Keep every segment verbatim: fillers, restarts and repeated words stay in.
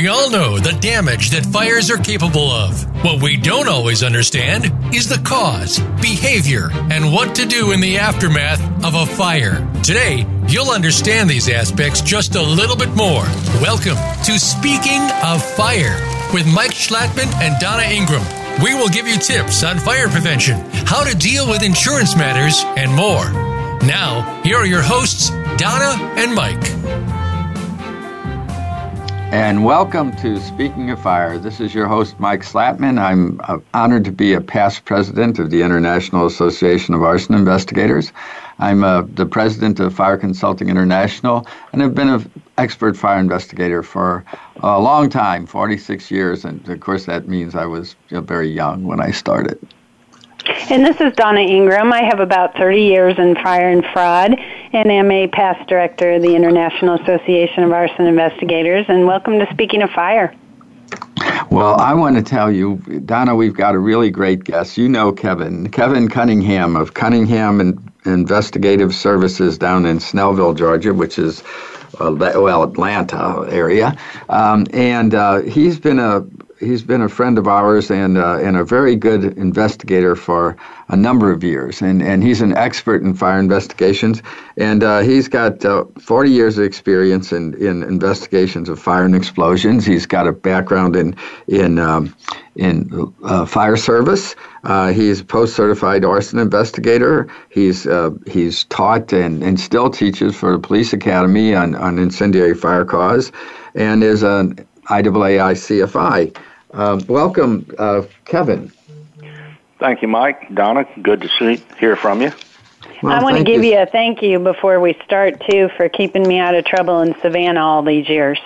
We all know the damage that fires are capable of. What we don't always understand is the cause, behavior, and what to do in the aftermath of a fire. Today, you'll understand these aspects just a little bit more. Welcome to Speaking of Fire with Mike Schlatman and Donna Ingram. We will give you tips on fire prevention, how to deal with insurance matters, and more. Now, here are your hosts, Donna and Mike. And welcome to Speaking of Fire. This is your host, Mike Schlatman. I'm uh, honored to be a past president of the International Association of Arson Investigators. I'm uh, the president of Fire Consulting International, and I've been an expert fire investigator for a long time, forty-six years. And, of course, that means I was you know, very young when I started. And this is Donna Ingram. I have about thirty years in fire and fraud, and am a past director of the International Association of Arson Investigators. And welcome to Speaking of Fire. Well, I want to tell you, Donna, we've got a really great guest. You know Kevin. Kevin Cunningham of Cunningham Investigative Services down in Snellville, Georgia, which is, uh, well, Atlanta area. Um, and uh, he's been a... He's been a friend of ours and uh, and a very good investigator for a number of years. And, and he's an expert in fire investigations. And uh, he's got uh, forty years of experience in, in investigations of fire and explosions. He's got a background in in um, in uh, fire service. Uh, he's a post-certified arson investigator. He's uh, he's taught and, and still teaches for the police academy on, on incendiary fire cause, and is an I double A I C F I. Um, welcome, uh, Kevin. Thank you, Mike. Donna, good to see, hear from you. Well, I want to give you. you a thank you before we start, too, for keeping me out of trouble in Savannah all these years.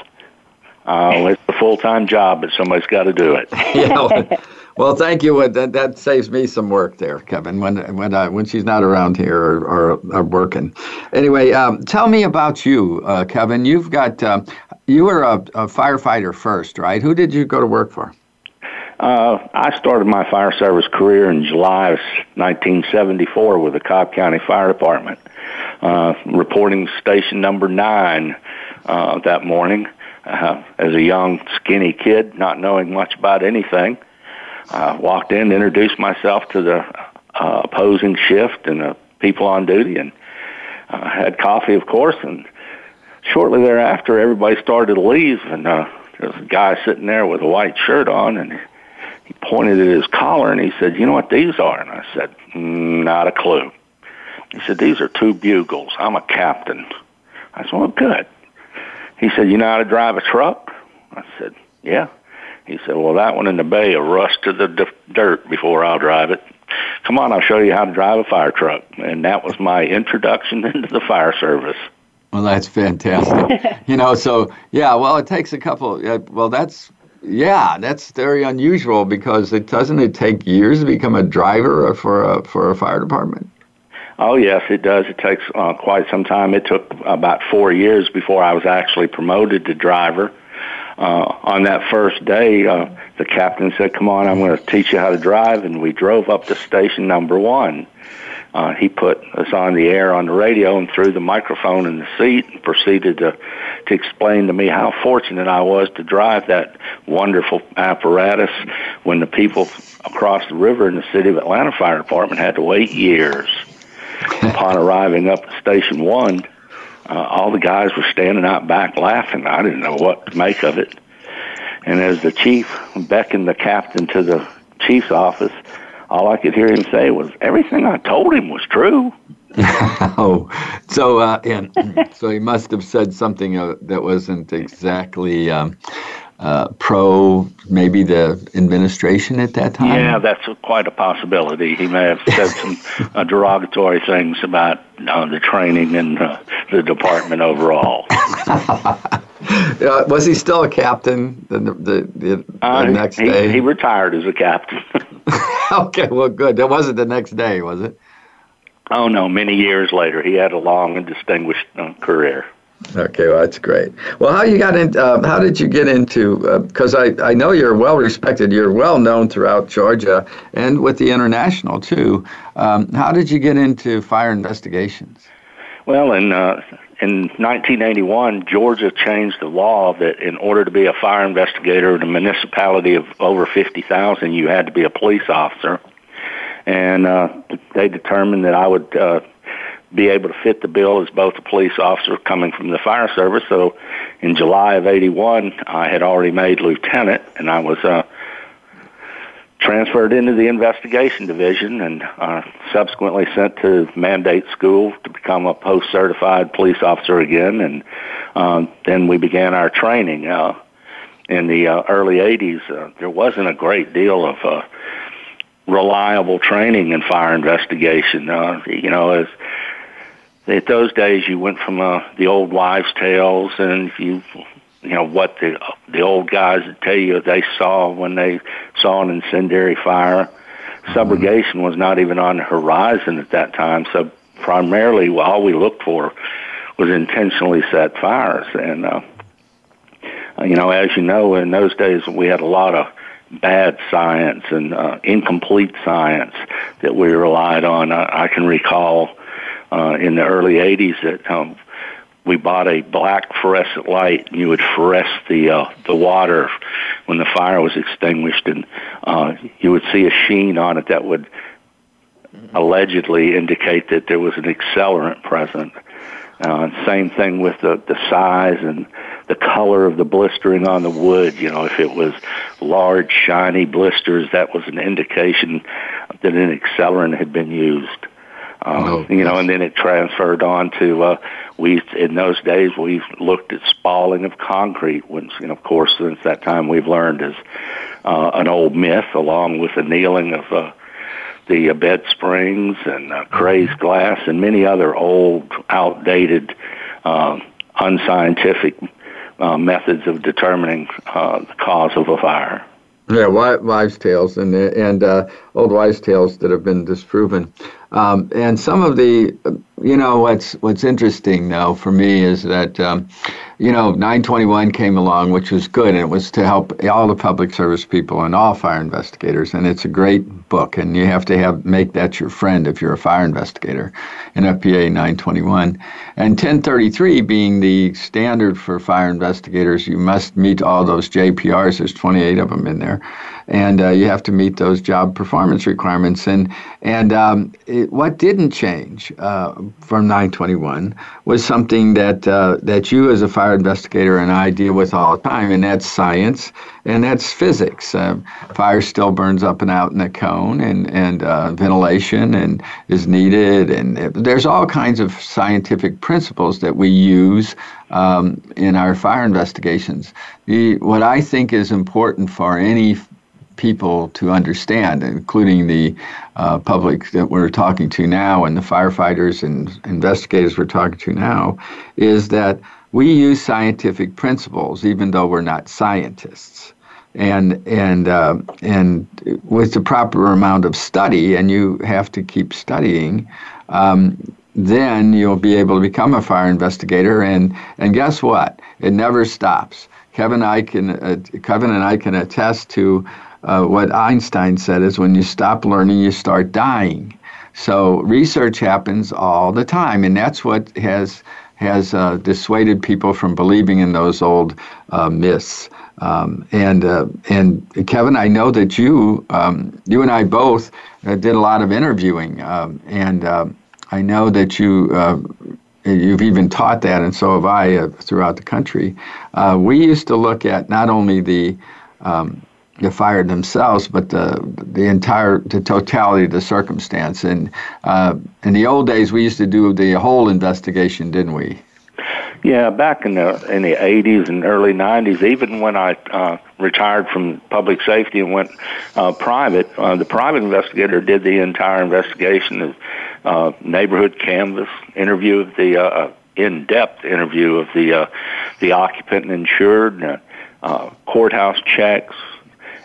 Uh, it's a full-time job, but somebody's got to do it. Yeah, well, thank you. That, that saves me some work there, Kevin, when when uh, when she's not around here or, or, or working. Anyway, um, tell me about you, uh, Kevin. You've got... Um, You were a, a firefighter first, right? Who did you go to work for? Uh, I started my fire service career in July of nineteen seventy-four with the Cobb County Fire Department, uh, reporting station number nine uh, that morning uh, as a young, skinny kid, not knowing much about anything. I uh, walked in, introduced myself to the uh, opposing shift and the people on duty, and uh, had coffee, of course, and shortly thereafter, everybody started to leave, and uh, there was a guy sitting there with a white shirt on, and he pointed at his collar, and he said, "You know what these are?" And I said, mm, "Not a clue." He said, "These are two bugles. I'm a captain." I said, "Well, good." He said, "You know how to drive a truck?" I said, "Yeah." He said, "Well, that one in the bay will rust to the d- dirt before I'll drive it. Come on, I'll show you how to drive a fire truck." And that was my introduction into the fire service. Well, that's fantastic. You know, so, yeah, well, it takes a couple, uh, well, that's, yeah, that's very unusual because it doesn't it take years to become a driver for a, for a fire department? Oh, yes, it does. It takes uh, quite some time. It took about four years before I was actually promoted to driver. Uh, on that first day, uh, the captain said, "Come on, I'm going to teach you how to drive," and we drove up to station number one. Uh, he put us on the air on the radio and threw the microphone in the seat and proceeded to, to explain to me how fortunate I was to drive that wonderful apparatus when the people across the river in the city of Atlanta Fire Department had to wait years. Upon arriving up at Station one, uh, all the guys were standing out back laughing. I didn't know what to make of it. And as the chief beckoned the captain to the chief's office, all I could hear him say was, "Everything I told him was true." Oh, so uh, and so he must have said something uh, that wasn't exactly um, uh, pro, maybe the administration at that time. Yeah, that's quite a possibility. He may have said some uh, derogatory things about uh, the training and uh, the department overall. Uh, was he still a captain the, the, the, uh, the next he, day? He retired as a captain. Okay, well, good. That wasn't the next day, was it? Oh, no, many years later. He had a long and distinguished uh, career. Okay, well, that's great. Well, how you got in? Uh, how did you get into, because uh, I, I know you're well-respected, you're well-known throughout Georgia and with the international, too. Um, how did you get into fire investigations? Well, in uh, in nineteen eighty-one, Georgia changed the law that in order to be a fire investigator in a municipality of over fifty thousand, you had to be a police officer. And uh, they determined that I would uh, be able to fit the bill as both a police officer coming from the fire service. So in July of eighty-one, I had already made lieutenant, and I was uh, transferred into the investigation division and uh, subsequently sent to mandate school to become a post-certified police officer again. And um, then we began our training. Uh, in the uh, early eighties, uh, there wasn't a great deal of uh, reliable training in fire investigation. Uh, you know, as at those days, you went from uh, the old wives' tales, and you, you know, what the the old guys would tell you they saw when they saw an incendiary fire. Subrogation was not even on the horizon at that time. So primarily, well, all we looked for was intentionally set fires. And uh, you know, as you know, in those days we had a lot of bad science and uh, incomplete science that we relied on. I, I can recall. Uh, in the early eighties, that um, we bought a black fluorescent light, and you would fluoresce the uh, the water when the fire was extinguished, and uh, you would see a sheen on it that would allegedly indicate that there was an accelerant present. Uh, same thing with the, the size and the color of the blistering on the wood. You know, if it was large, shiny blisters, that was an indication that an accelerant had been used. Um, no. You know, and then it transferred on to, uh, we, in those days, we looked at spalling of concrete, which, and of course, since that time we've learned is, uh, an old myth, along with annealing of, uh, the uh, bed springs and, uh, crazed glass and many other old, outdated, um unscientific, uh, methods of determining, uh, the cause of a fire. Yeah, wives' tales and and uh, old wives' tales that have been disproven, um, and some of the, you know, what's what's interesting though for me is that, um, you know, nine twenty-one came along, which was good, and it was to help all the public service people and all fire investigators, and it's a great book, and you have to have make that your friend if you're a fire investigator, N F P A nine twenty-one, and ten thirty-three being the standard for fire investigators. You must meet all those J P Rs. There's twenty-eight of them in there. And uh, you have to meet those job performance requirements. And and um, it, what didn't change uh, from nine twenty-one was something that uh, that you as a fire investigator and I deal with all the time, and that's science and that's physics. Uh, fire still burns up and out in a cone, and and uh, ventilation and is needed, and it, there's all kinds of scientific principles that we use um, in our fire investigations. The, what I think is important for any people to understand, including the uh, public that we're talking to now and the firefighters and investigators we're talking to now, is that we use scientific principles even though we're not scientists. And and uh, and with the proper amount of study, and you have to keep studying, um, then you'll be able to become a fire investigator. And, and guess what? It never stops. Kevin, I can, uh, Kevin and I can attest to Uh, what Einstein said is, when you stop learning, you start dying. So research happens all the time, and that's what has has uh, dissuaded people from believing in those old uh, myths. Um, and uh, and Kevin, I know that you um, you and I both uh, did a lot of interviewing, um, and uh, I know that you. Uh, You've even taught that, and so have I, uh, throughout the country. Uh, we used to look at not only the um, the fire themselves, but the the entire the totality of the circumstance. And uh, in the old days, we used to do the whole investigation, didn't we? Yeah, back in the in the eighties and early nineties, even when I uh, retired from public safety and went uh, private, uh, the private investigator did the entire investigation of uh, neighborhood canvas, interview of the uh, in-depth interview of the uh, the occupant and insured, uh, uh, courthouse checks,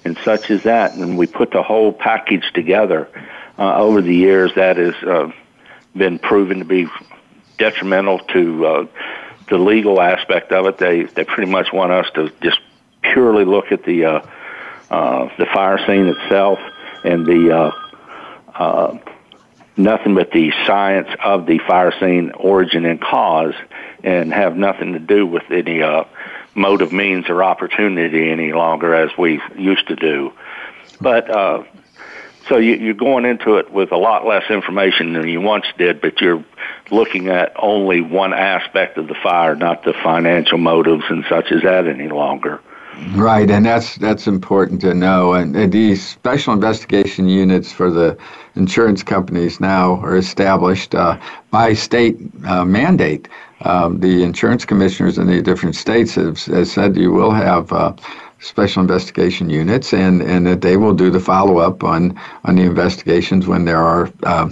and such as that, and we put the whole package together. Uh, over the years, that has uh, been proven to be detrimental to uh, the legal aspect of it. They they pretty much want us to just purely look at the uh, uh, the fire scene itself and the uh, uh, nothing but the science of the fire scene origin and cause, and have nothing to do with any uh, motive, means, or opportunity any longer as we used to do. But uh, so you, you're going into it with a lot less information than you once did, but you're looking at only one aspect of the fire, not the financial motives and such as that any longer. Right, and that's that's important to know. And, and these special investigation units for the insurance companies now are established uh, by state uh, mandate. Um, the insurance commissioners in the different states have, have said you will have uh, special investigation units, and, and that they will do the follow-up on, on the investigations when there are uh,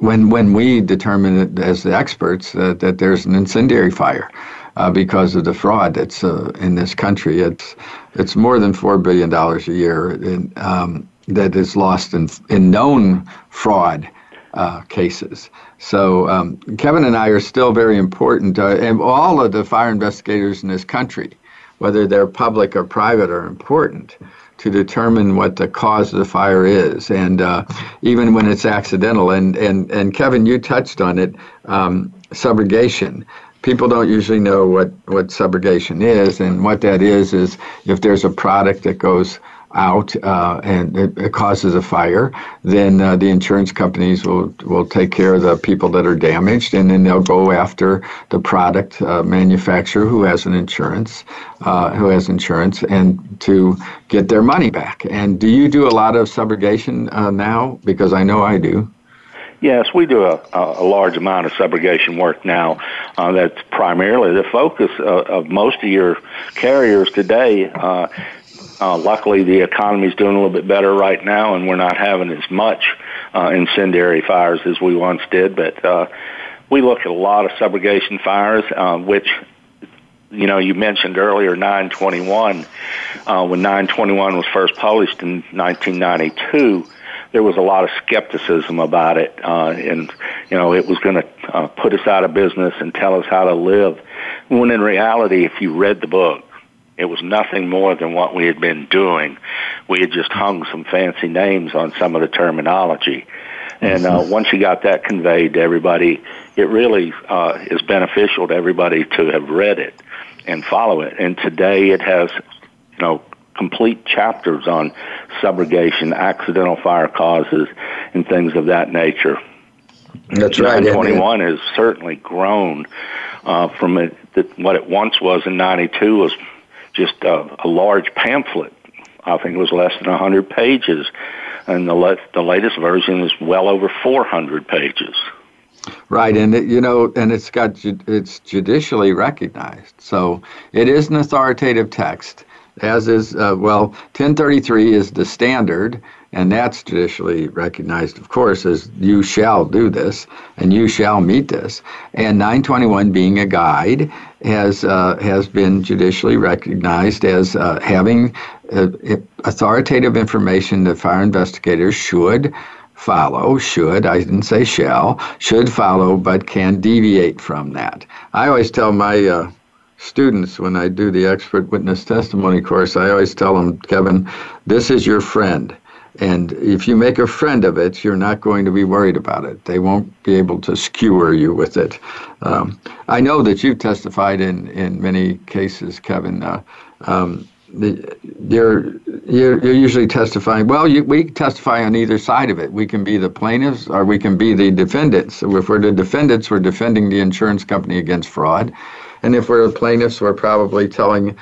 when when we determine it as the experts uh, that there's an incendiary fire. Uh, because of the fraud that's uh, in this country, it's it's more than four billion dollars a year in, um, that is lost in in known fraud uh, cases. So um, Kevin and I are still very important, uh, and all of the fire investigators in this country, whether they're public or private, are important to determine what the cause of the fire is, and uh, even when it's accidental. And and and Kevin, you touched on it, um, subrogation. People don't usually know what, what subrogation is, and what that is is if there's a product that goes out uh, and it, it causes a fire, then uh, the insurance companies will, will take care of the people that are damaged, and then they'll go after the product uh, manufacturer who has an insurance, uh, who has insurance, and to get their money back. And do you do a lot of subrogation uh, now? Because I know I do. Yes, we do a, a large amount of subrogation work now. Uh, that's primarily the focus of, of most of your carriers today. Uh, uh, luckily, the economy's doing a little bit better right now, and we're not having as much uh, incendiary fires as we once did. But uh, we look at a lot of subrogation fires, uh, which, you know, you mentioned earlier nine twenty-one. Uh, when nine twenty-one was first published in nineteen ninety-two, there was a lot of skepticism about it, uh, and, you know, it was going to uh, put us out of business and tell us how to live, when in reality, if you read the book, it was nothing more than what we had been doing. We had just hung some fancy names on some of the terminology. And uh, once you got that conveyed to everybody, it really uh, is beneficial to everybody to have read it and follow it. And today it has, you know, complete chapters on subrogation, accidental fire causes, and things of that nature. That's right. nine twenty-one has certainly grown uh, from it, that what it once was in ninety-two was just uh, a large pamphlet. I think it was less than one hundred pages, and the, le- the latest version is well over four hundred pages. Right, and it, you know, and it's got ju- it's judicially recognized, so it is an authoritative text. As is, uh, well, ten thirty-three is the standard, and that's judicially recognized, of course, as you shall do this, and you shall meet this. And nine twenty-one, being a guide, has uh, has been judicially recognized as uh, having uh, authoritative information that fire investigators should follow, should, I didn't say shall, should follow, but can deviate from that. I always tell my... Uh, students, when I do the expert witness testimony course, I always tell them, Kevin, this is your friend. And if you make a friend of it, you're not going to be worried about it. They won't be able to skewer you with it. Um, I know that you've testified in, in many cases, Kevin. Uh, um, the, you're, you're, you're usually testifying. Well, you, we testify on either side of it. We can be the plaintiffs or we can be the defendants. So if we're the defendants, we're defending the insurance company against fraud. And if we're plaintiffs, we're probably telling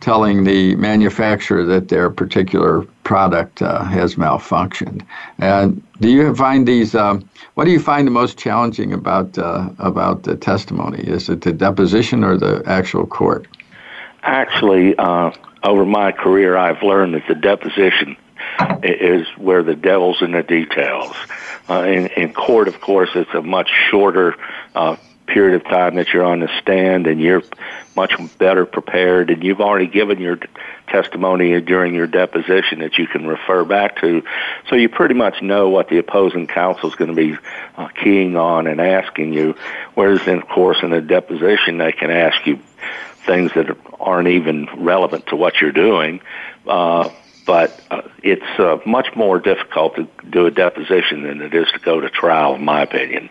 telling the manufacturer that their particular product uh, has malfunctioned. And do you find these? Um, what do you find the most challenging about uh, about the testimony? Is it the deposition or the actual court? Actually, uh, over my career, I've learned that the deposition is where the devil's in the details. Uh, in, in court, of course, it's a much shorter Uh, period of time that you're on the stand, and you're much better prepared, and you've already given your testimony during your deposition that you can refer back to, so you pretty much know what the opposing counsel is going to be uh, keying on and asking you, whereas then, of course, in a deposition they can ask you things that aren't even relevant to what you're doing, uh, But uh, it's uh, much more difficult to do a deposition than it is to go to trial, in my opinion.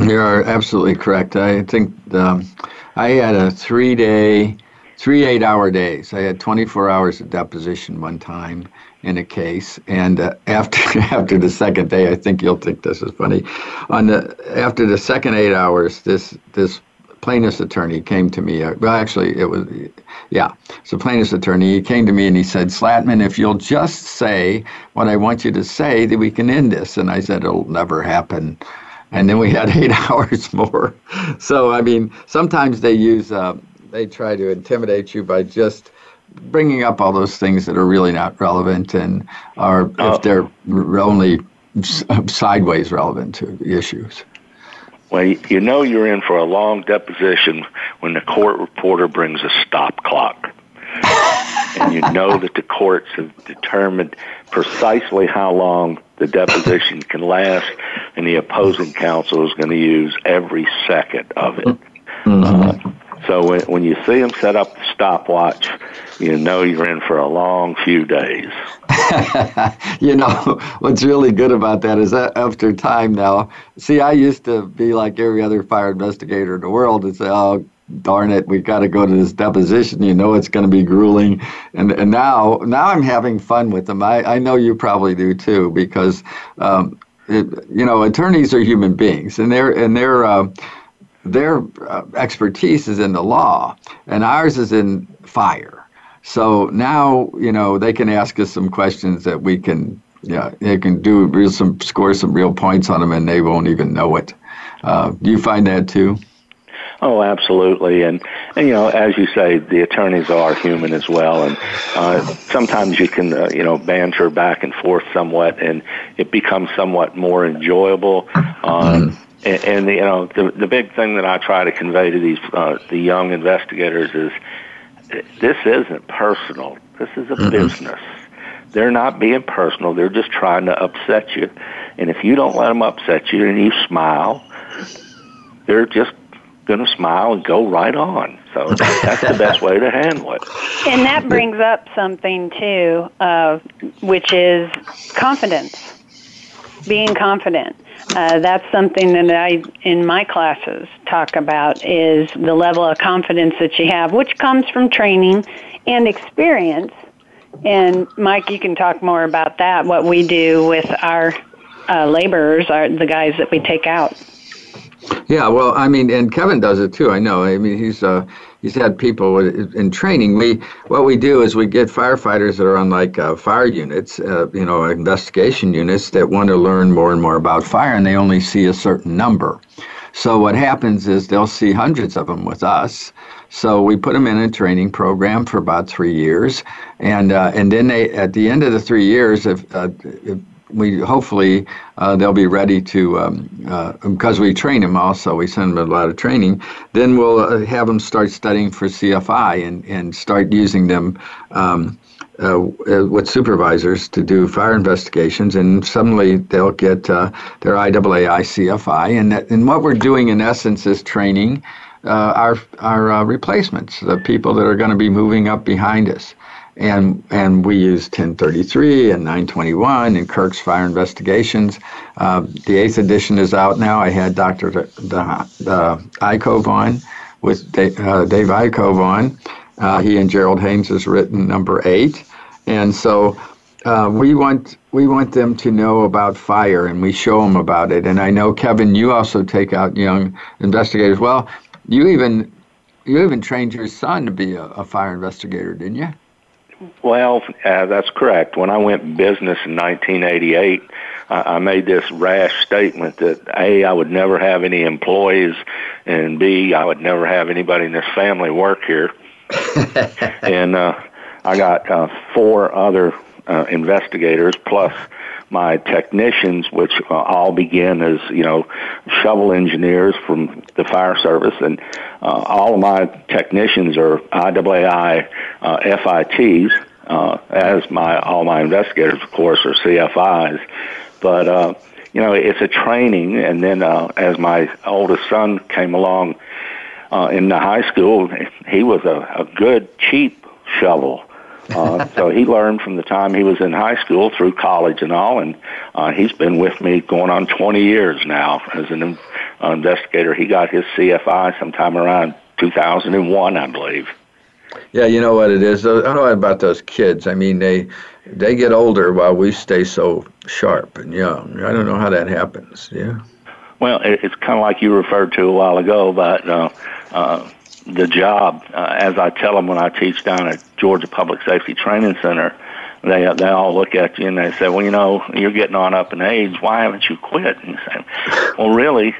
You are absolutely correct. I think um, I had a three-day, three eight-hour days. I had twenty-four hours of deposition one time in a case, and uh, after after the second day, I think you'll think this is funny. On the after the second eight hours, this this. plaintiff's attorney came to me. Uh, well, actually, it was, yeah. So plaintiff's attorney, he came to me and he said, "Schlatman, if you'll just say what I want you to say, that we can end this." And I said, "It'll never happen." And then we had eight hours more. So, I mean, sometimes they use, uh, they try to intimidate you by just bringing up all those things that are really not relevant and are, oh. if they're only sideways relevant to the issues. Well, you know you're in for a long deposition when the court reporter brings a stop clock. And you know that the courts have determined precisely how long the deposition can last, and the opposing counsel is going to use every second of it. Mm-hmm. Uh, so when, when you see them set up the stopwatch, you know you're in for a long few days. You know, what's really good about that is that after time now, see, I used to be like every other fire investigator in the world and say, "Oh, darn it, we've got to go to this deposition. You know it's going to be grueling." And and now now I'm having fun with them. I, I know you probably do too, because, um, it, you know, attorneys are human beings, and they're, and they're, uh, their uh, expertise is in the law, and ours is in fire. So now, you know, they can ask us some questions that we can, yeah, they can do real, some score some real points on them, and they won't even know it. Uh, do you find that too? Oh, absolutely. And, and, you know, as you say, the attorneys are human as well. And uh, sometimes you can, uh, you know, banter back and forth somewhat, and it becomes somewhat more enjoyable. Um, mm. And, and the, you know, the, the big thing that I try to convey to these uh, the young investigators is, this isn't personal. This is a mm-hmm. business. They're not being personal. They're just trying to upset you. And if you don't let them upset you and you smile, they're just going to smile and go right on. So that's the best way to handle it. And that brings up something, too, uh, which is confidence, being confident. Uh, that's something that I, in my classes, talk about, is the level of confidence that you have, which comes from training and experience. And, Mike, you can talk more about that, what we do with our uh, laborers, our, the guys that we take out. Yeah, well, I mean, and Kevin does it too, I know. I mean, he's uh, he's had people in training. We What we do is we get firefighters that are on, like, uh, fire units, uh, you know, investigation units that want to learn more and more about fire, and they only see a certain number. So what happens is they'll see hundreds of them with us. So we put them in a training program for about three years, and uh, and then they, at the end of the three years, if, uh, if we hopefully uh, they'll be ready to, um, uh, because we train them also, we send them a lot of training, then we'll uh, have them start studying for C F I and, and start using them um, uh, with supervisors to do fire investigations, and suddenly they'll get uh, their I double A I C F I, and, that, and what we're doing in essence is training uh, our, our uh, replacements, the people that are going to be moving up behind us. And and we use ten thirty-three and nine twenty-one and Kirk's Fire Investigations. Uh, the eighth edition is out now. I had Doctor DeHaan Icove on, with Dave, uh, Dave Icove on. Uh, he and Gerald Haynes has written number eight. And so uh, we want we want them to know about fire, and we show them about it. And I know, Kevin, you also take out young investigators. Well, you even you even trained your son to be a, a fire investigator, didn't you? Well, uh, that's correct. When I went business in nineteen eighty-eight, uh, I made this rash statement that, A, I would never have any employees, and B, I would never have anybody in their family work here. And uh, I got uh, four other uh, investigators, plus my technicians, which uh, all began as, you know, shovel engineers from the fire service, and uh, all of my technicians are I double A I uh, F I Ts, uh, as my all my investigators, of course, are C F Is. But, uh, you know, it's a training, and then uh, as my oldest son came along uh, in the high school, he was a, a good, cheap shovel. Uh, so he learned from the time he was in high school through college and all, and uh, he's been with me going on twenty years now as an uh, investigator. He got his C F I sometime around two thousand one, I believe. Yeah, you know what it is. I don't know about those kids. I mean, they they get older while we stay so sharp and young. I don't know how that happens. Yeah. Well, it's kind of like you referred to a while ago about uh, uh, the job. Uh, as I tell them when I teach down at Georgia Public Safety Training Center, they they all look at you and they say, well, you know, you're getting on up in age. Why haven't you quit? And you say, well, really,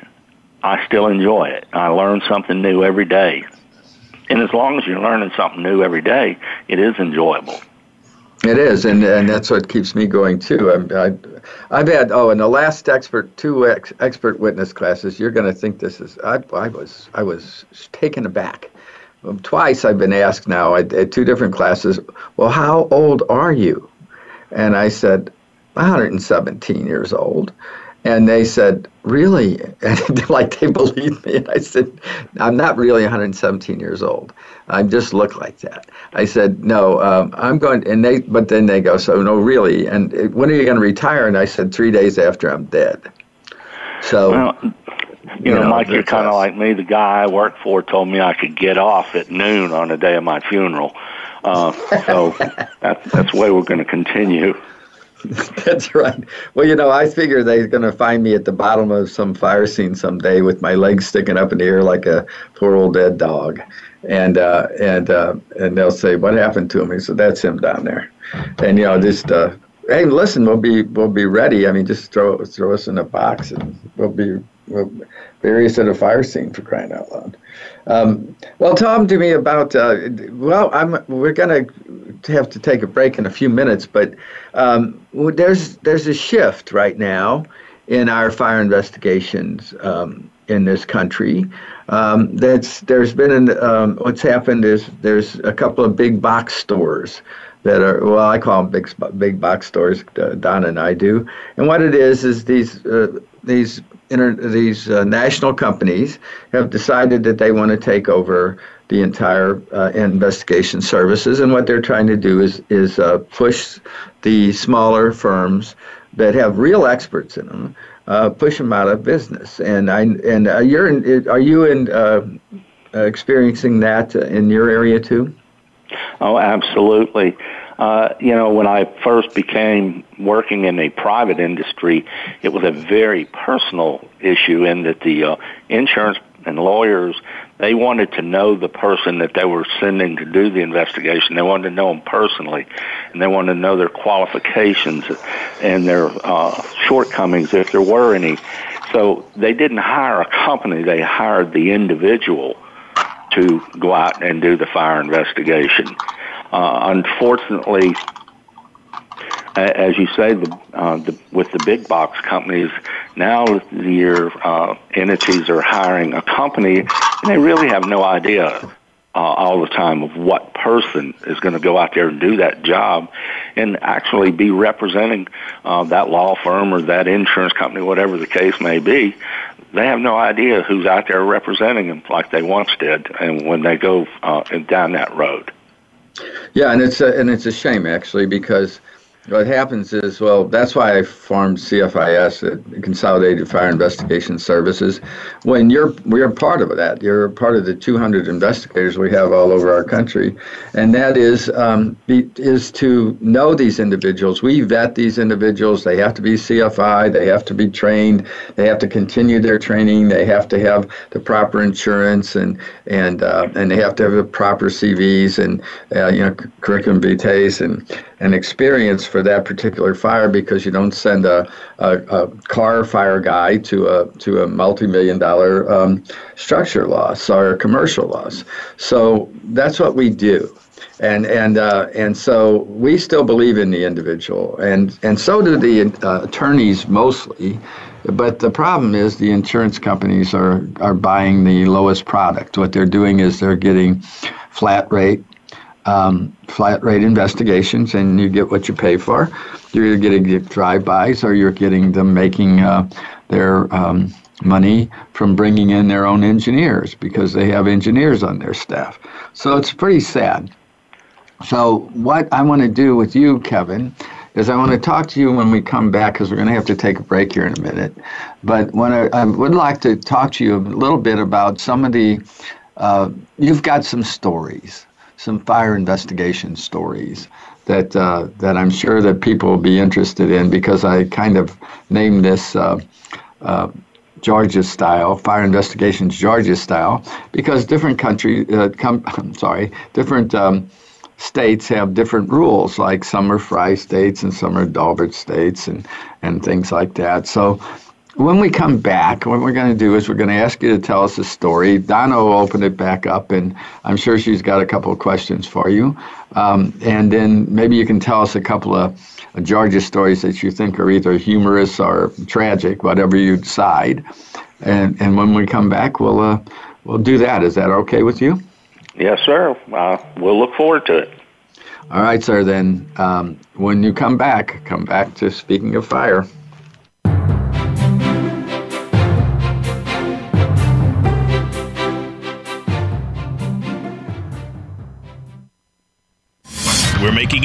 I still enjoy it. I learn something new every day. And as long as you're learning something new every day, it is enjoyable. It is, and, and that's what keeps me going, too. I'm, I, I've had, oh, in the last expert, two ex, expert witness classes, you're going to think this is, I, I was I was taken aback. Twice I've been asked now at, at two different classes, well, how old are you? And I said, one hundred seventeen years old. And they said, really? And like they believed me. And I said, I'm not really one hundred seventeen years old. I just look like that. I said, no, um, I'm going. And they, but then they go, so no, really. And when are you going to retire? And I said, three days after I'm dead. So, well, you, you know, know, Mike, you're kind of like me. The guy I worked for told me I could get off at noon on the day of my funeral. Uh, so that's, that's the way we're going to continue. That's right. Well, you know, I figure they're going to find me at the bottom of some fire scene someday with my legs sticking up in the air like a poor old dead dog. And uh, and uh, and they'll say, what happened to him? And so that's him down there. And, you know, just, uh, hey, listen, we'll be we'll be ready. I mean, just throw throw us in a box and we'll be we'll bury us at a fire scene, for crying out loud. Um, well, talk to me about, uh, well, I'm, we're going to have to take a break in a few minutes, but um, there's there's a shift right now in our fire investigations um, in this country. Um, that's there's been an, um, what's happened is there's a couple of big box stores that are, well, I call them big big box stores. Uh, Don and I do, and what it is is these uh, these inter- these uh, national companies have decided that they want to take over the entire uh, investigation services, and what they're trying to do is is uh, push the smaller firms that have real experts in them, uh, push them out of business. And I and uh, you're in, are you in uh, experiencing that in your area too? Oh, absolutely. Uh, you know, when I first became working in the private industry, it was a very personal issue in that the uh, insurance and lawyers, they wanted to know the person that they were sending to do the investigation. They wanted to know them personally, and they wanted to know their qualifications and their uh, shortcomings, if there were any. So they didn't hire a company. They hired the individual to go out and do the fire investigation. Uh, unfortunately, as you say, the, uh, the, with the big box companies, now your uh, entities are hiring a company, and they really have no idea uh, all the time of what person is going to go out there and do that job and actually be representing uh, that law firm or that insurance company, whatever the case may be. They have no idea who's out there representing them like they once did, and when they go uh, down that road. Yeah, and it's a, and it's a shame, actually, because what happens is, well, that's why I formed C F I S, Consolidated Fire Investigation Services. When you're we're part of that, you're part of the two hundred investigators we have all over our country, and that is um, be, is to know these individuals. We vet these individuals. They have to be C F I. They have to be trained. They have to continue their training. They have to have the proper insurance, and and uh, and they have to have the proper C Vs and uh, you know curriculum vitae and and experience for that particular fire, because you don't send a, a, a car fire guy to a to a multi-million dollar um, structure loss or commercial loss. So that's what we do, and and uh, and so we still believe in the individual, and and so do the uh, attorneys mostly. But the problem is the insurance companies are are buying the lowest product. What they're doing is they're getting flat rate. Um, flat rate investigations, and you get what you pay for. You're getting the drive-bys, or you're getting them making uh, their um, money from bringing in their own engineers, because they have engineers on their staff. So it's pretty sad. So what I want to do with you, Kevin, is I want to talk to you when we come back, because we're going to have to take a break here in a minute. But when I, I would like to talk to you a little bit about some of the, uh, you've got some stories, some fire investigation stories that uh, that I'm sure that people will be interested in, because I kind of named this uh, uh, Georgia style, fire investigations Georgia style, because different country, uh, com- I'm sorry, different um, states have different rules, like some are Frye states and some are Daubert states and, and things like that. So when we come back, what we're going to do is we're going to ask you to tell us a story. Donna will open it back up, and I'm sure she's got a couple of questions for you. Um, and then maybe you can tell us a couple of uh, Georgia stories that you think are either humorous or tragic, whatever you decide. And and when we come back, we'll uh, we'll do that. Is that okay with you? Yes, sir. Uh, we'll look forward to it. All right, sir. Then um, when you come back, come back to Speaking of Fire. We're making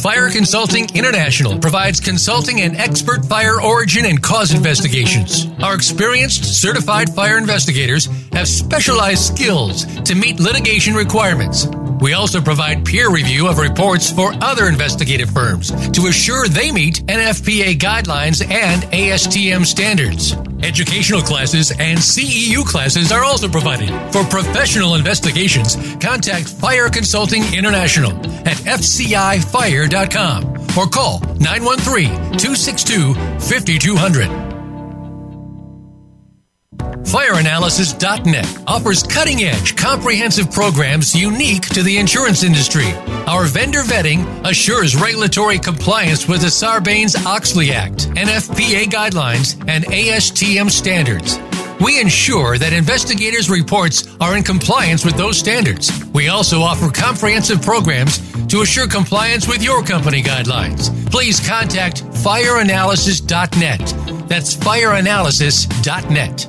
Fire Consulting International provides consulting and expert fire origin and cause investigations. Our experienced, certified fire investigators have specialized skills to meet litigation requirements. We also provide peer review of reports for other investigative firms to assure they meet N F P A guidelines and A S T M standards. Educational classes and C E U classes are also provided. For professional investigations, contact Fire Consulting International at f c i fire dot com or call nine one three, two six two, five two zero zero. Fire Analysis dot net offers cutting-edge, comprehensive programs unique to the insurance industry. Our vendor vetting assures regulatory compliance with the Sarbanes-Oxley Act, N F P A guidelines, and A S T M standards. We ensure that investigators' reports are in compliance with those standards. We also offer comprehensive programs to assure compliance with your company guidelines. Please contact Fire Analysis dot net. That's Fire Analysis dot net.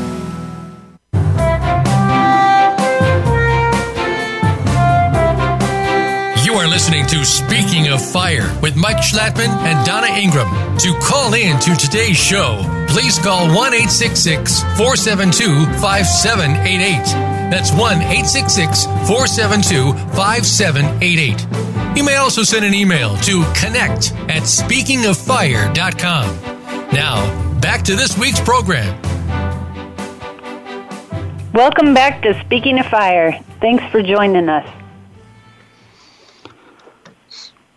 You are listening to Speaking of Fire with Mike Schlatman and Donna Ingram. To call in to today's show, please call one eight six six, four seven two, five seven eight eight. That's one eight six six, four seven two, five seven eight eight. You may also send an email to connect at speaking of fire dot com. Now, back to this week's program. Welcome back to Speaking of Fire. Thanks for joining us.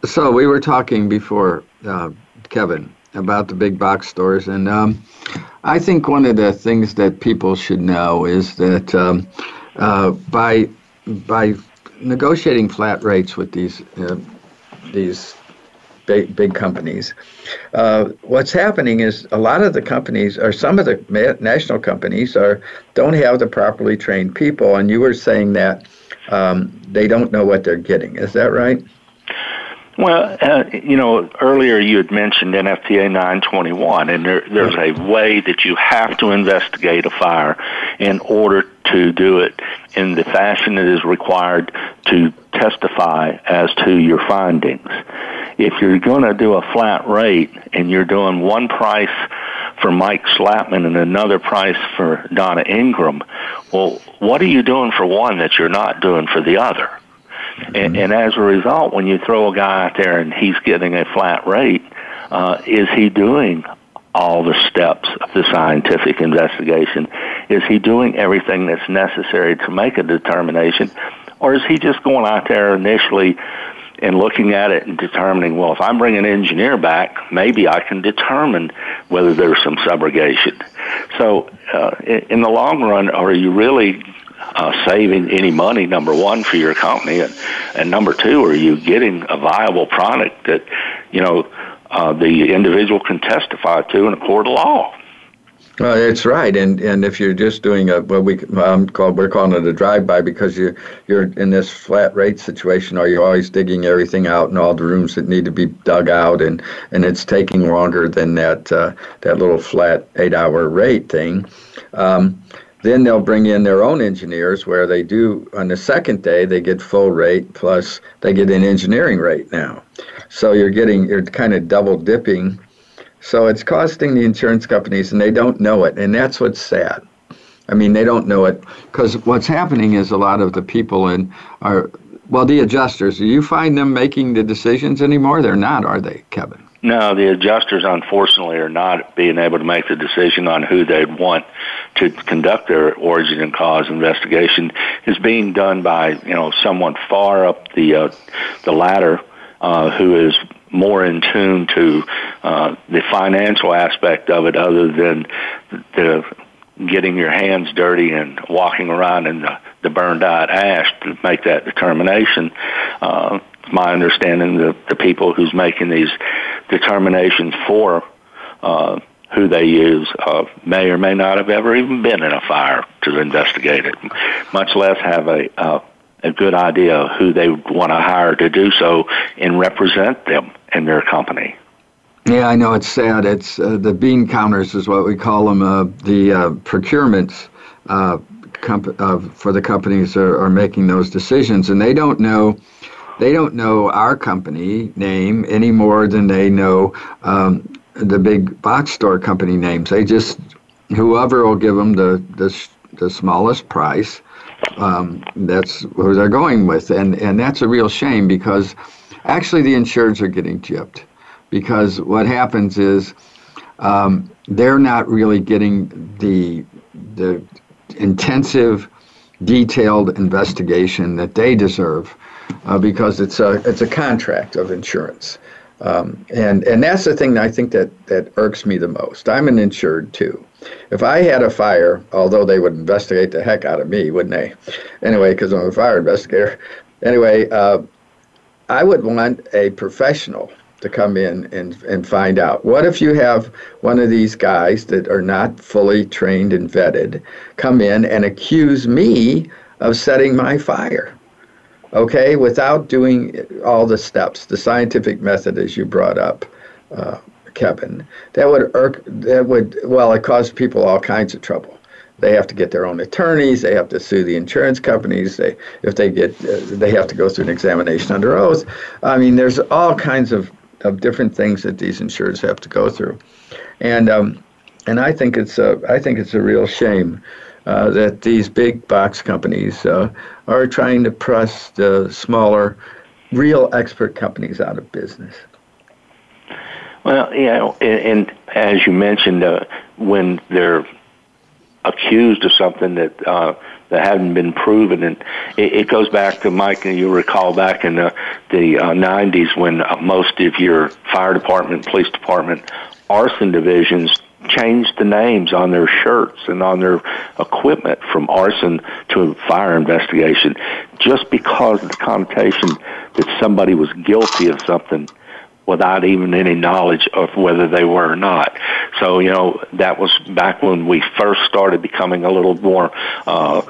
So we were talking before, uh, Kevin, about the big box stores, and um, I think one of the things that people should know is that um, uh, by by negotiating flat rates with these uh, these big big companies, uh, what's happening is a lot of the companies, or some of the national companies, are don't have the properly trained people, and you were saying that um, they don't know what they're getting. Is that right? Well, uh, you know, earlier you had mentioned N F P A nine twenty-one, and there, there's a way that you have to investigate a fire in order to do it in the fashion that is required to testify as to your findings. If you're going to do a flat rate and you're doing one price for Mike Schlatman and another price for Donna Ingram, well, what are you doing for one that you're not doing for the other? And, and as a result, when you throw a guy out there and he's getting a flat rate, uh, is he doing all the steps of the scientific investigation? Is he doing everything that's necessary to make a determination? Or is he just going out there initially and looking at it and determining, well, if I bring an engineer back, maybe I can determine whether there's some subrogation. So uh, in the long run, are you really uh, saving any money, number one, for your company, and, and number two, are you getting a viable product that, you know, uh, the individual can testify to in a court of law? Well, that's right, and and if you're just doing a what we um, call we're calling it a drive-by because you you're in this flat rate situation, or you're always digging everything out and all the rooms that need to be dug out, and, and it's taking longer than that uh, that little flat eight-hour rate thing. Um, then they'll bring in their own engineers, where they do on the second day they get full rate plus they get an engineering rate now, so you're getting you're kind of double dipping. So it's costing the insurance companies, and they don't know it, and that's what's sad. I mean, they don't know it, because what's happening is a lot of the people in are, well, the adjusters, do you find them making the decisions anymore? They're not, are they, Kevin? No, the adjusters, unfortunately, are not being able to make the decision on who they'd want to conduct their origin and cause investigation. It's being done by, you know, someone far up the uh, the ladder uh, who is more in tune to uh, the financial aspect of it, other than the getting your hands dirty and walking around in the, the burned-out ash to make that determination. Uh, my understanding that the people who's making these determinations for uh, who they use uh, may or may not have ever even been in a fire to investigate it, much less have a uh, a good idea of who they want to hire to do so and represent them in their company. Yeah, I know it's sad. It's uh, the bean counters is what we call them. Uh, the uh, procurements uh, comp- uh, for the companies are, are making those decisions, and they don't know. They don't know our company name any more than they know um, the big box store company names. They just whoever will give them the the, the smallest price. Um, that's who they're going with, and, and that's a real shame, because actually the insureds are getting gypped, because what happens is um, they're not really getting the the intensive, detailed investigation that they deserve, uh, because it's a it's a contract of insurance, um, and and that's the thing that I think that that irks me the most. I'm an insured too. If I had a fire, although they would investigate the heck out of me, wouldn't they? Anyway, because I'm a fire investigator. Anyway, uh, I would want a professional to come in and, and find out. What if you have one of these guys that are not fully trained and vetted come in and accuse me of setting my fire? Okay, without doing all the steps, the scientific method as you brought up, uh, Kevin, that would irk, that would, well, it caused people all kinds of trouble. They have to get their own attorneys. They have to sue the insurance companies. They, if they get, uh, they have to go through an examination under oath. I mean, there's all kinds of, of different things that these insurers have to go through, and um, and I think it's a, I think it's a real shame uh, that these big box companies uh, are trying to press the smaller, real expert companies out of business. Well, you know, and, and as you mentioned, uh, when they're accused of something that uh, that hadn't been proven, and it, it goes back to, Mike, and you recall back in the, the uh, nineties when uh, most of your fire department, police department, arson divisions changed the names on their shirts and on their equipment from arson to fire investigation, just because of the connotation that somebody was guilty of something without even any knowledge of whether they were or not. So, you know, that was back when we first started becoming a little more uh,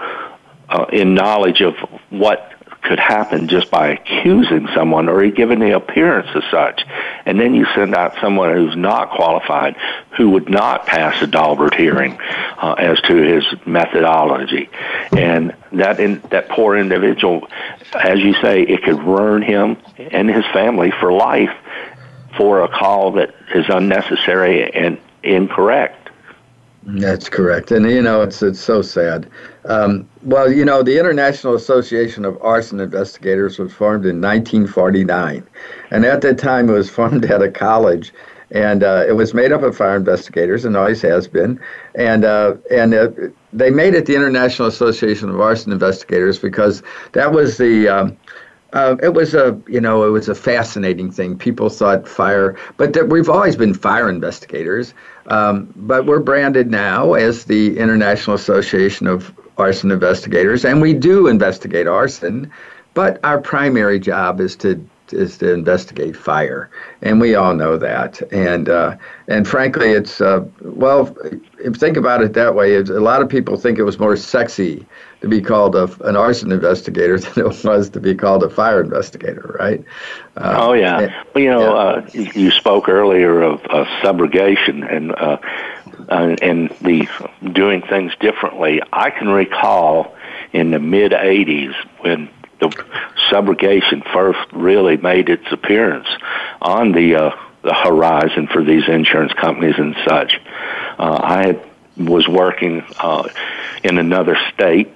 uh, in knowledge of what could happen just by accusing someone or giving the appearance of such. And then you send out someone who's not qualified, who would not pass a Daubert hearing uh, as to his methodology. And that in, that poor individual, as you say, it could ruin him and his family for life for a call that is unnecessary and incorrect. That's correct. And, you know, it's it's so sad. Um, well, you know, the International Association of Arson Investigators was formed in nineteen forty-nine. And at that time, it was formed at a college. And uh, it was made up of fire investigators, and always has been. And uh, and uh, they made it the International Association of Arson Investigators because that was the... Um, Uh, it was a, you know, it was a fascinating thing. People thought fire, but that we've always been fire investigators. Um, but we're branded now as the International Association of arson investigators, and we do investigate arson, but our primary job is to is to investigate fire, and we all know that. And uh, and frankly, it's uh, well, if think about it that way. It's, a lot of people think it was more sexy to be called a, an arson investigator than it was to be called a fire investigator, right? Uh, oh yeah. And, well, you know, yeah. Uh, you, you spoke earlier of, of subrogation and uh, uh, and the doing things differently. I can recall in the mid eighties when the subrogation first really made its appearance on the uh, the horizon for these insurance companies and such. Uh, I had, was working uh, in another state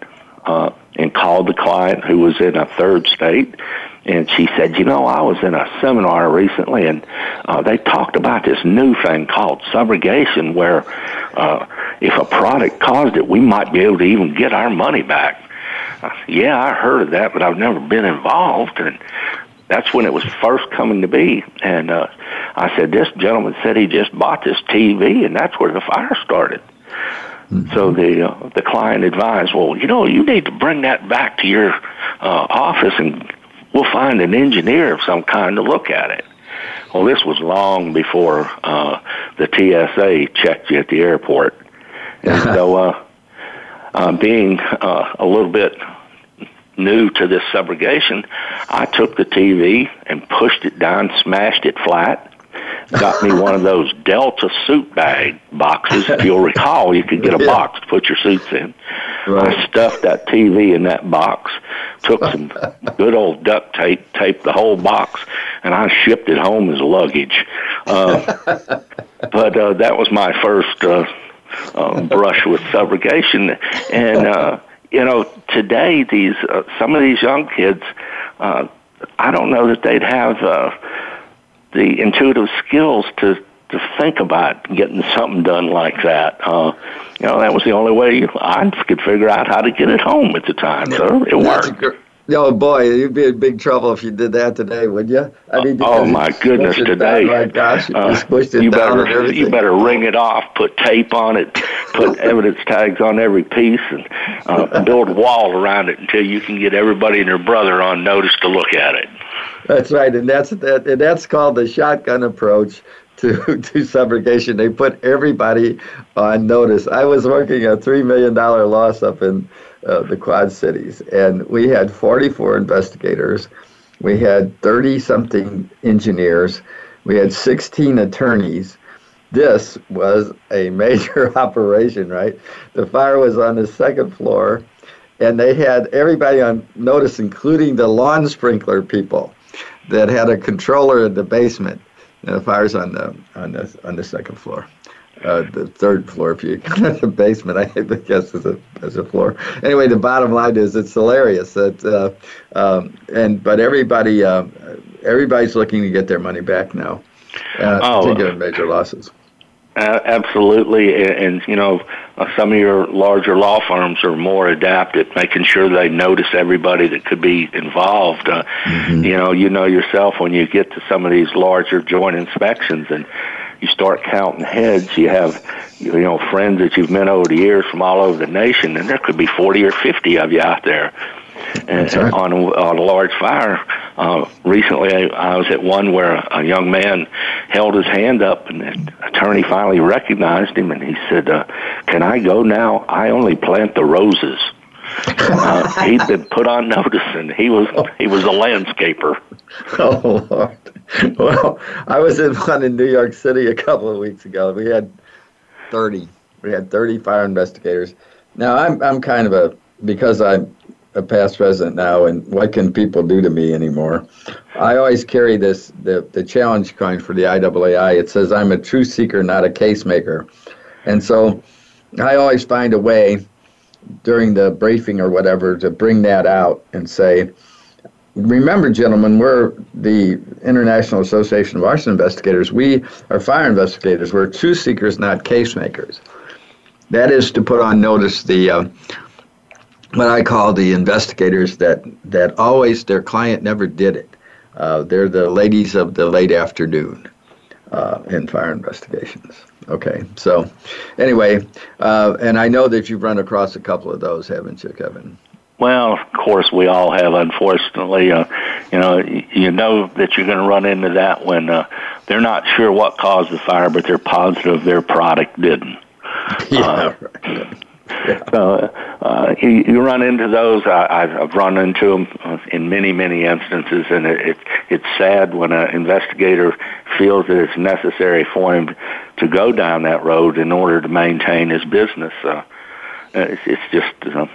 uh, and called the client who was in a third state, and she said, you know, I was in a seminar recently, and uh, they talked about this new thing called subrogation where uh, if a product caused it, we might be able to even get our money back. Yeah, I heard of that, but I've never been involved, and that's when it was first coming to be. And uh, I said, this gentleman said he just bought this T V, and that's where the fire started. Mm-hmm. So the uh, the client advised, well, you know, you need to bring that back to your uh, office, and we'll find an engineer of some kind to look at it. Well, this was long before uh, the T S A checked you at the airport. And so... Uh, Uh, being uh, a little bit new to this subrogation, I took the T V and pushed it down, smashed it flat, got me one of those Delta suit bag boxes. If you'll recall, you could get a yeah. box to put your suits in. Right. I stuffed that T V in that box, took some good old duct tape, taped the whole box, and I shipped it home as luggage. Uh, but uh, that was my first... Uh, Um, brush with subrogation, and uh, you know, today these uh, some of these young kids, uh, I don't know that they'd have uh, the intuitive skills to, to think about getting something done like that. Uh, you know, that was the only way I could figure out how to get it home at the time, so it worked. Oh boy, you'd be in big trouble if you did that today, would you? I mean, you oh my goodness, today! Down, right? Gosh, you, uh, you better you better ring it off, put tape on it, put evidence tags on every piece, and uh, build a wall around it until you can get everybody and their brother on notice to look at it. That's right, and that's that, and that's called the shotgun approach to to subrogation. They put everybody on notice. I was working a three million dollar loss up in. Uh, the Quad Cities, and we had forty-four investigators, we had thirty-something engineers, we had sixteen attorneys. This was a major operation, right? The fire was on the second floor, and they had everybody on notice, including the lawn sprinkler people that had a controller in the basement. And the fire's on the on the on the second floor. Uh, the third floor, if you the basement, I guess is a is a floor. Anyway, the bottom line is it's hilarious. That uh, um, and but everybody uh, everybody's looking to get their money back now, uh, oh, particularly major losses. Uh, absolutely, and, and you know uh, some of your larger law firms are more adept at making sure they notice everybody that could be involved. Uh, mm-hmm. You know, you know yourself when you get to some of these larger joint inspections and. You start counting heads. You have, you know, friends that you've met over the years from all over the nation, and there could be forty or fifty of you out there. And right. on, a, on a large fire, uh, recently I, I was at one where a young man held his hand up, and the attorney finally recognized him, and he said, uh, "Can I go now? I only plant the roses." uh, he'd been put on notice, and he was he was a landscaper. Oh Lord! Well, I was in one in New York City a couple of weeks ago. We had thirty. We had thirty fire investigators. Now I'm I'm kind of a because I'm a past president now, and what can people do to me anymore? I always carry this the the challenge coin for the I A A I. It says I'm a truth seeker, not a case maker, and so I always find a way. During the briefing or whatever to bring that out and say, remember, gentlemen, we're the International Association of Arson Investigators. We are fire investigators. We're truth seekers, not case makers. That is to put on notice the uh, what I call the investigators that, that always their client never did it. Uh, they're the ladies of the late afternoon. uh, in fire investigations. Okay, so anyway, uh, and I know that you've run across a couple of those, haven't you, Kevin? Well, of course, we all have, unfortunately. Uh, you know, you know that you're going to run into that when uh, they're not sure what caused the fire, but they're positive their product didn't. Yeah, uh, right. Yeah. So uh, you, you run into those. I, I've run into them in many, many instances, and it, it, it's sad when an investigator feels that it's necessary for him to go down that road in order to maintain his business. Uh, it's, it's just, uh,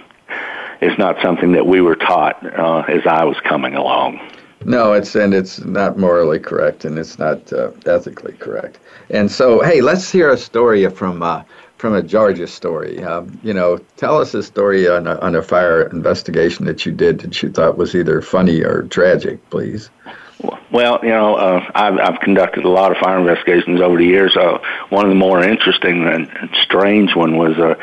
it's not something that we were taught uh, as I was coming along. No, it's and it's not morally correct, and it's not uh, ethically correct. And so, hey, let's hear a story from. Uh, From a Georgia story, uh, you know, tell us a story on a, on a fire investigation that you did that you thought was either funny or tragic, please. Well, you know, uh, I've, I've conducted a lot of fire investigations over the years. Uh, one of the more interesting and, and strange one was uh,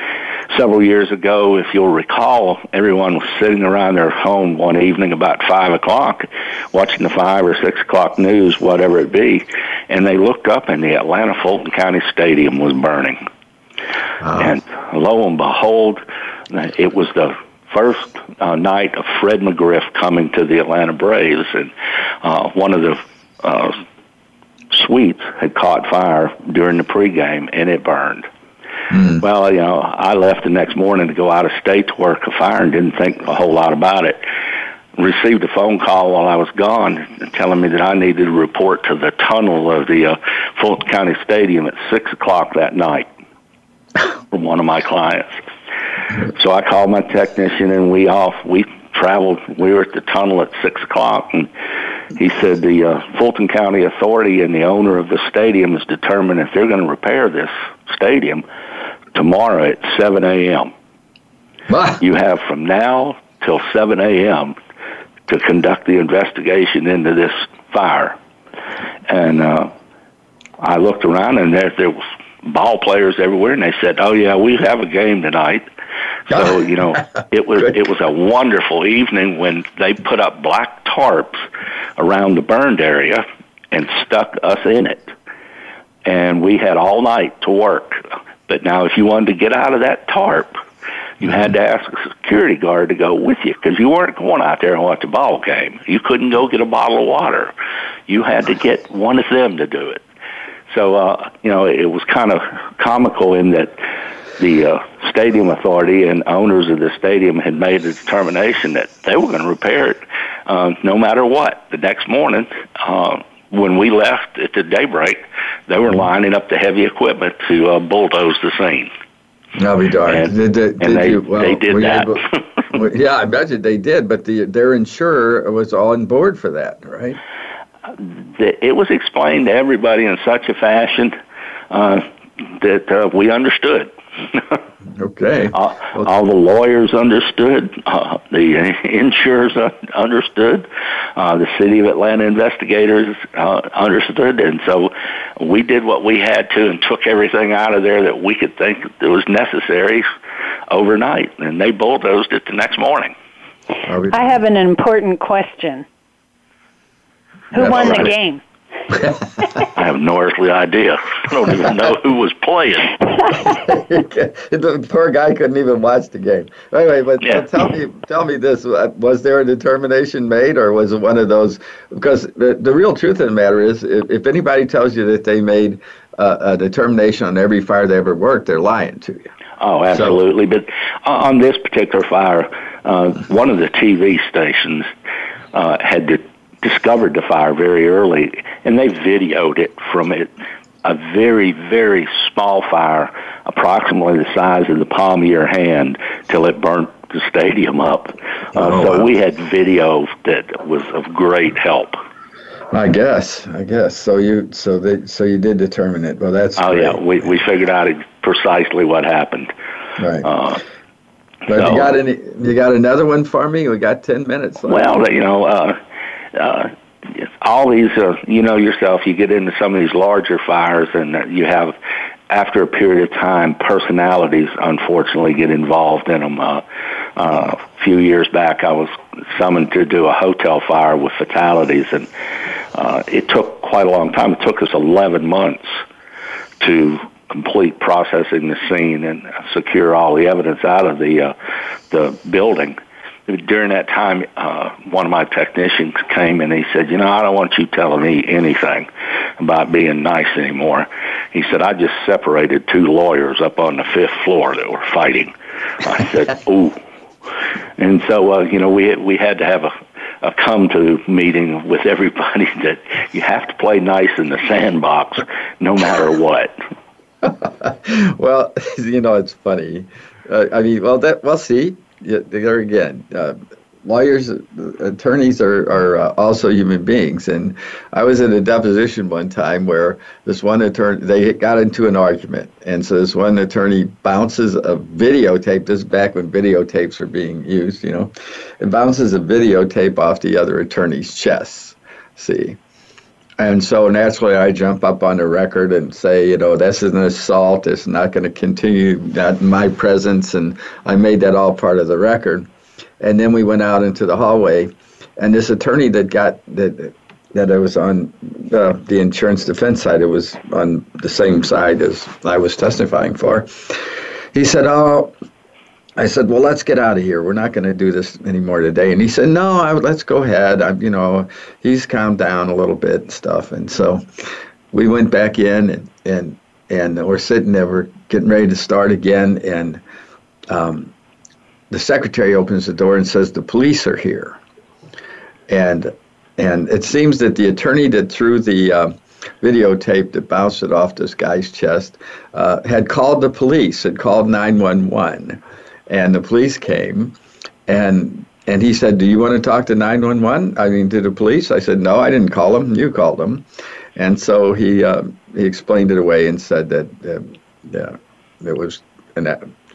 several years ago. If you'll recall, everyone was sitting around their home one evening about five o'clock, watching the five or six o'clock news, whatever it be, and they looked up and the Atlanta Fulton County Stadium was burning. Wow. And lo and behold, it was the first uh, night of Fred McGriff coming to the Atlanta Braves, and uh, one of the uh, suites had caught fire during the pregame, and it burned. Mm. Well, you know, I left the next morning to go out of state to work a fire and didn't think a whole lot about it. Received a phone call while I was gone telling me that I needed to report to the tunnel of the uh, Fulton County Stadium at six o'clock that night. From one of my clients. So I called my technician and we off, we traveled, we were at the tunnel at six o'clock and he said the uh, Fulton County Authority and the owner of the stadium is determined if they're going to repair this stadium tomorrow at seven a.m. Ah. You have from now till seven a.m. to conduct the investigation into this fire. And uh, I looked around and there, there was ball players everywhere, and they said, "Oh yeah, we have a game tonight." So you know, it was it was a wonderful evening when they put up black tarps around the burned area and stuck us in it, and we had all night to work. But now, if you wanted to get out of that tarp, you had to ask a security guard to go with you because you weren't going out there and watch a ball game. You couldn't go get a bottle of water. You had to get one of them to do it. So, uh, you know, it was kind of comical in that the uh, stadium authority and owners of the stadium had made a determination that they were going to repair it uh, no matter what. The next morning, uh, when we left at the daybreak, they were lining up the heavy equipment to uh, bulldoze the scene. I'll be darned. And, did, did, and did they, you, well, they did that. Able, yeah, I bet you they did, but the, their insurer was on board for that, right? It was explained to everybody in such a fashion uh, that uh, we understood. Okay. Uh, well, all the lawyers understood. Uh, the insurers understood. Uh, the City of Atlanta investigators uh, understood. And so we did what we had to and took everything out of there that we could think that was necessary overnight. And they bulldozed it the next morning. I have an important question. Who That's won right. the game? I have no earthly idea. I don't even know who was playing. The poor guy couldn't even watch the game. Anyway, but, yeah. but tell me, tell me this: was there a determination made, or was it one of those? Because the the real truth of the matter is, if, if anybody tells you that they made uh, a determination on every fire they ever worked, they're lying to you. Oh, absolutely. So, but on this particular fire, uh, one of the T V stations uh, had to. discovered the fire very early, and they videoed it from it, a very, very small fire, approximately the size of the palm of your hand, till it burnt the stadium up. Uh, oh, so wow. We had video that was of great help. I guess, I guess. So you, so they, so you did determine it. Well, that's oh great. yeah, we we figured out precisely what happened. Right. Uh, but so, you got any? You got another one for me? We got ten minutes left. Well, you know. Uh, Uh, all these, uh, you know yourself, you get into some of these larger fires and uh, you have, after a period of time, personalities unfortunately get involved in them. Uh, uh, a few years back, I was summoned to do a hotel fire with fatalities, and uh, it took quite a long time. It took us eleven months to complete processing the scene and secure all the evidence out of the uh, the building. During that time, uh, one of my technicians came and he said, you know, I don't want you telling me anything about being nice anymore. He said, I just separated two lawyers up on the fifth floor that were fighting. I said, ooh. And so, uh, you know, we we had to have a, a come-to meeting with everybody that you have to play nice in the sandbox no matter what. Well, you know, it's funny. Uh, I mean, well, that we'll see. Yeah, there again, uh, lawyers, attorneys are, are uh, also human beings. And I was in a deposition one time where this one attorney, they got into an argument. And so this one attorney bounces a videotape, this is back when videotapes were being used, you know, and bounces a videotape off the other attorney's chest, see. And so naturally, I jump up on the record and say, you know, this is an assault. It's not going to continue, not in my presence. And I made that all part of the record. And then we went out into the hallway. And this attorney that got that that I was on uh, the insurance defense side, it was on the same side as I was testifying for. He said, oh, I said, well, let's get out of here. We're not going to do this anymore today. And he said, no, I, let's go ahead. I, you know, he's calmed down a little bit and stuff. And so we went back in and and, and we're sitting there. We're getting ready to start again. And um, the secretary opens the door and says, the police are here. And and it seems that the attorney that threw the uh, videotape that bounced it off this guy's chest uh, had called the police, had called nine one one. And the police came, and and he said, do you want to talk to nine one one? I mean, to the police? I said, no, I didn't call them. You called them. And so he uh, he explained it away and said that uh, yeah, there was an,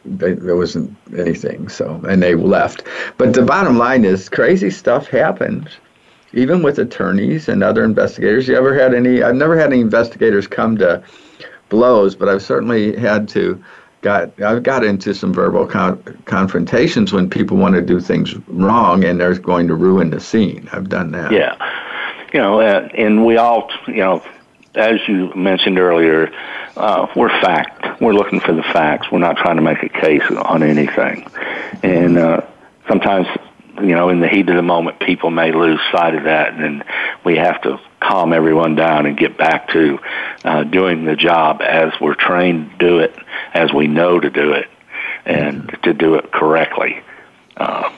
they, there wasn't anything. So and they left. But the bottom line is, crazy stuff happens, even with attorneys and other investigators. You ever had any? I've never had any investigators come to blows, but I've certainly had to. Got, I've got into some verbal con- confrontations when people want to do things wrong and they're going to ruin the scene. I've done that. Yeah. You know, uh, and we all, you know, as you mentioned earlier, uh, we're fact. We're looking for the facts. We're not trying to make a case on anything. And uh, sometimes, you know, in the heat of the moment, people may lose sight of that, and we have to calm everyone down and get back to uh, doing the job as we're trained to do it, as we know to do it, and to do it correctly. Uh,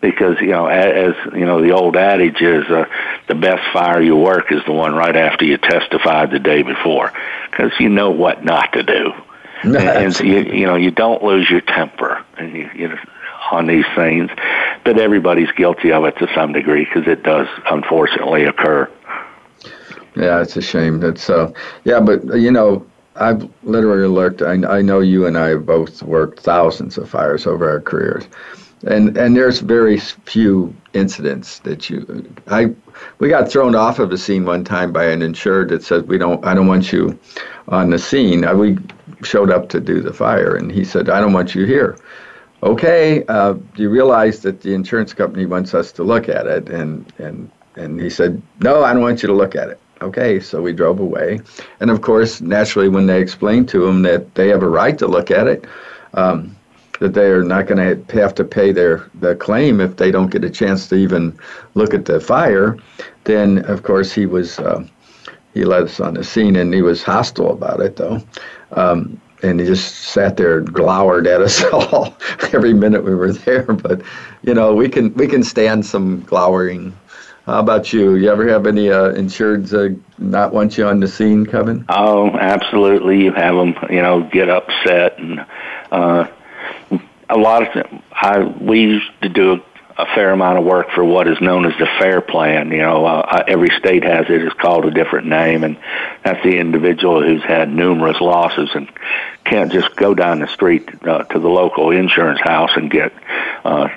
because, you know, as, you know, the old adage is uh, the best fire you work is the one right after you testified the day before, because you know what not to do. No, and, and you, you know, you don't lose your temper and you, you know, on these things, but everybody's guilty of it to some degree because it does unfortunately occur. Yeah, it's a shame. That's uh, yeah, but you know, I've literally looked. I, I know you and I have both worked thousands of fires over our careers, and and there's very few incidents that you. I we got thrown off of a scene one time by an insured that said we don't. I don't want you on the scene. I, we showed up to do the fire, and he said I don't want you here. Okay, uh, do you realize that the insurance company wants us to look at it? And and and he said no, I don't want you to look at it. Okay, so we drove away. And, of course, naturally, when they explained to him that they have a right to look at it, um, that they are not going to have to pay their, their claim if they don't get a chance to even look at the fire, then, of course, he was uh, he let us on the scene, and he was hostile about it, though. Um, and he just sat there and glowered at us all every minute we were there. But, you know, we can we can stand some glowering. How about you? You ever have any uh, insureds uh, not want you on the scene, Kevin? Oh, absolutely. You have them, you know, get upset, and uh, a lot of them. I we used to do a fair amount of work for what is known as the FAIR Plan. You know, uh, every state has it. It's called a different name, and that's the individual who's had numerous losses and can't just go down the street uh, to the local insurance house and get uh,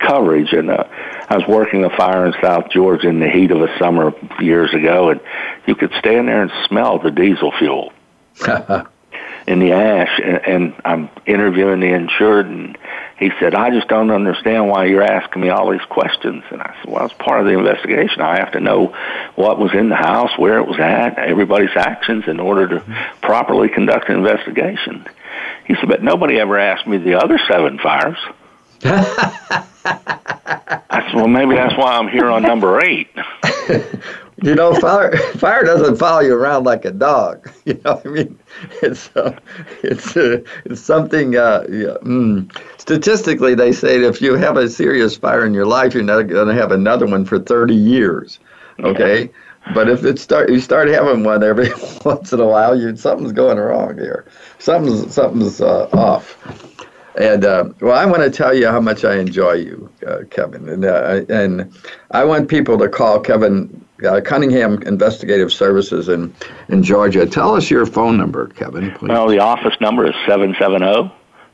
coverage. And uh, I was working a fire in South Georgia in the heat of a summer years ago, and you could stand there and smell the diesel fuel in the ash. And, and I'm interviewing the insured, and he said, I just don't understand why you're asking me all these questions. And I said, well, it's part of the investigation. I have to know what was in the house, where it was at, everybody's actions in order to properly conduct an investigation. He said, but nobody ever asked me the other seven fires. I said, well, maybe that's why I'm here on number eight. You know, fire fire doesn't follow you around like a dog. You know what I mean? It's uh, it's uh, it's something. Uh, yeah, mm. Statistically, they say that if you have a serious fire in your life, you're not going to have another one for thirty years. Okay, yeah. But if it start you start having one every once in a while, you something's going wrong here. Something's something's uh, off. And, uh, well, I want to tell you how much I enjoy you, uh, Kevin. And uh, and I want people to call Kevin uh, Cunningham Investigative Services in, in Georgia. Tell us your phone number, Kevin, please. Well, the office number is seven seven zero,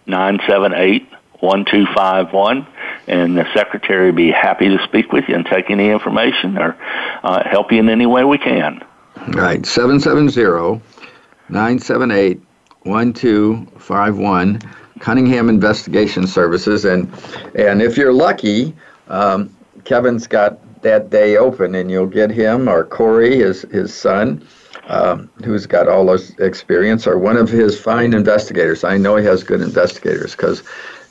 nine seven eight, one two five one. And the secretary would be happy to speak with you and take any information or uh, help you in any way we can. All right, seven seven zero, nine seven eight, one two five one. Cunningham Investigation Services, and and if you're lucky, um, Kevin's got that day open, and you'll get him or Corey, his his son, um, who's got all those experience, or one of his fine investigators. I know he has good investigators because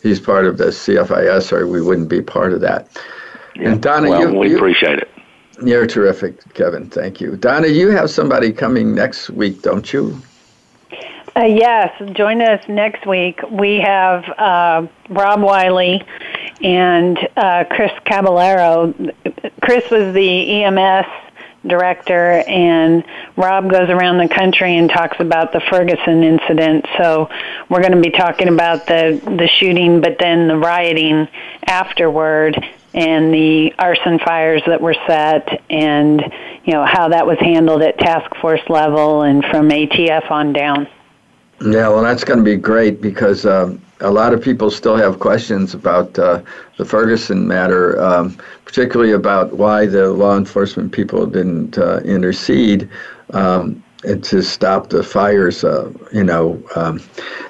he's part of the C F I S, or we wouldn't be part of that. Yeah. And Donna, well, you, we you, appreciate it. You're terrific, Kevin. Thank you, Donna. You have somebody coming next week, don't you? Uh, yes, join us next week. We have uh, Rob Wiley and uh, Chris Caballero. Chris was the E M S director, and Rob goes around the country and talks about the Ferguson incident. So we're going to be talking about the, the shooting, but then the rioting afterward and the arson fires that were set and, you know, how that was handled at task force level and from A T F on down. Yeah, well, that's going to be great because um, a lot of people still have questions about uh, the Ferguson matter, um, particularly about why the law enforcement people didn't uh, intercede um, to stop the fires, uh, you know. Um,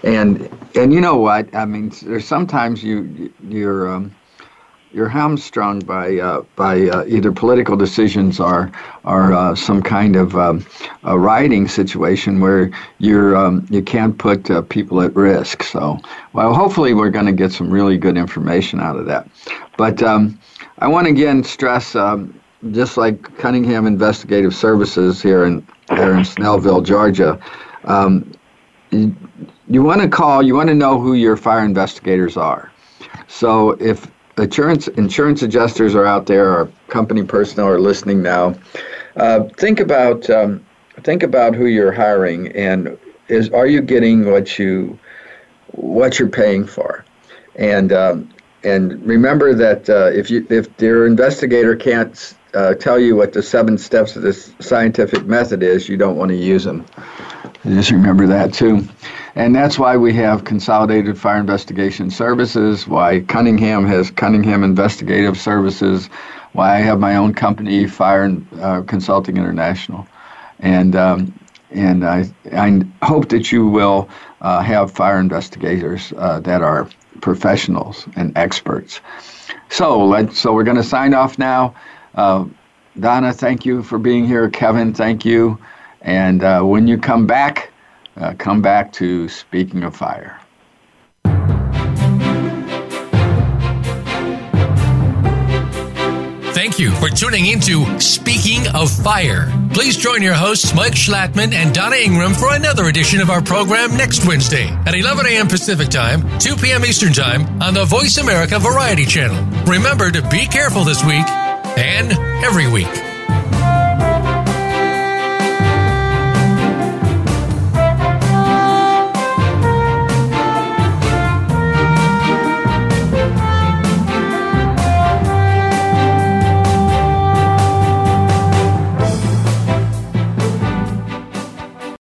and and you know what? I mean, there's sometimes you you're um, you're hamstrung by uh, by uh, either political decisions or or uh, some kind of um, a rioting situation where you're um, you can't put uh, people at risk. So, well, hopefully we're going to get some really good information out of that. But um, I want to again stress, um, just like Cunningham Investigative Services here in here in Snellville, Georgia. Um, you, you want to call. You want to know who your fire investigators are. So if Insurance insurance adjusters are out there, or company personnel are listening now. Uh, think about um, think about who you're hiring, and is are you getting what you what you're paying for? And um, and remember that uh, if you if their investigator can't uh, tell you what the seven steps of this scientific method is, you don't want to use them. Just remember that too. And that's why we have Consolidated Fire Investigation Services, why Cunningham has Cunningham Investigative Services, why I have my own company, Fire uh, Consulting International. And um, and I, I hope that you will uh, have fire investigators uh, that are professionals and experts. So, let's, so we're going to sign off now. Uh, Donna, thank you for being here. Kevin, thank you. And uh, when you come back, uh, come back to Speaking of Fire. Thank you for tuning into Speaking of Fire. Please join your hosts, Mike Schlatman and Donna Ingram, for another edition of our program next Wednesday at eleven a.m. Pacific Time, two p.m. Eastern Time on the Voice America Variety Channel. Remember to be careful this week and every week.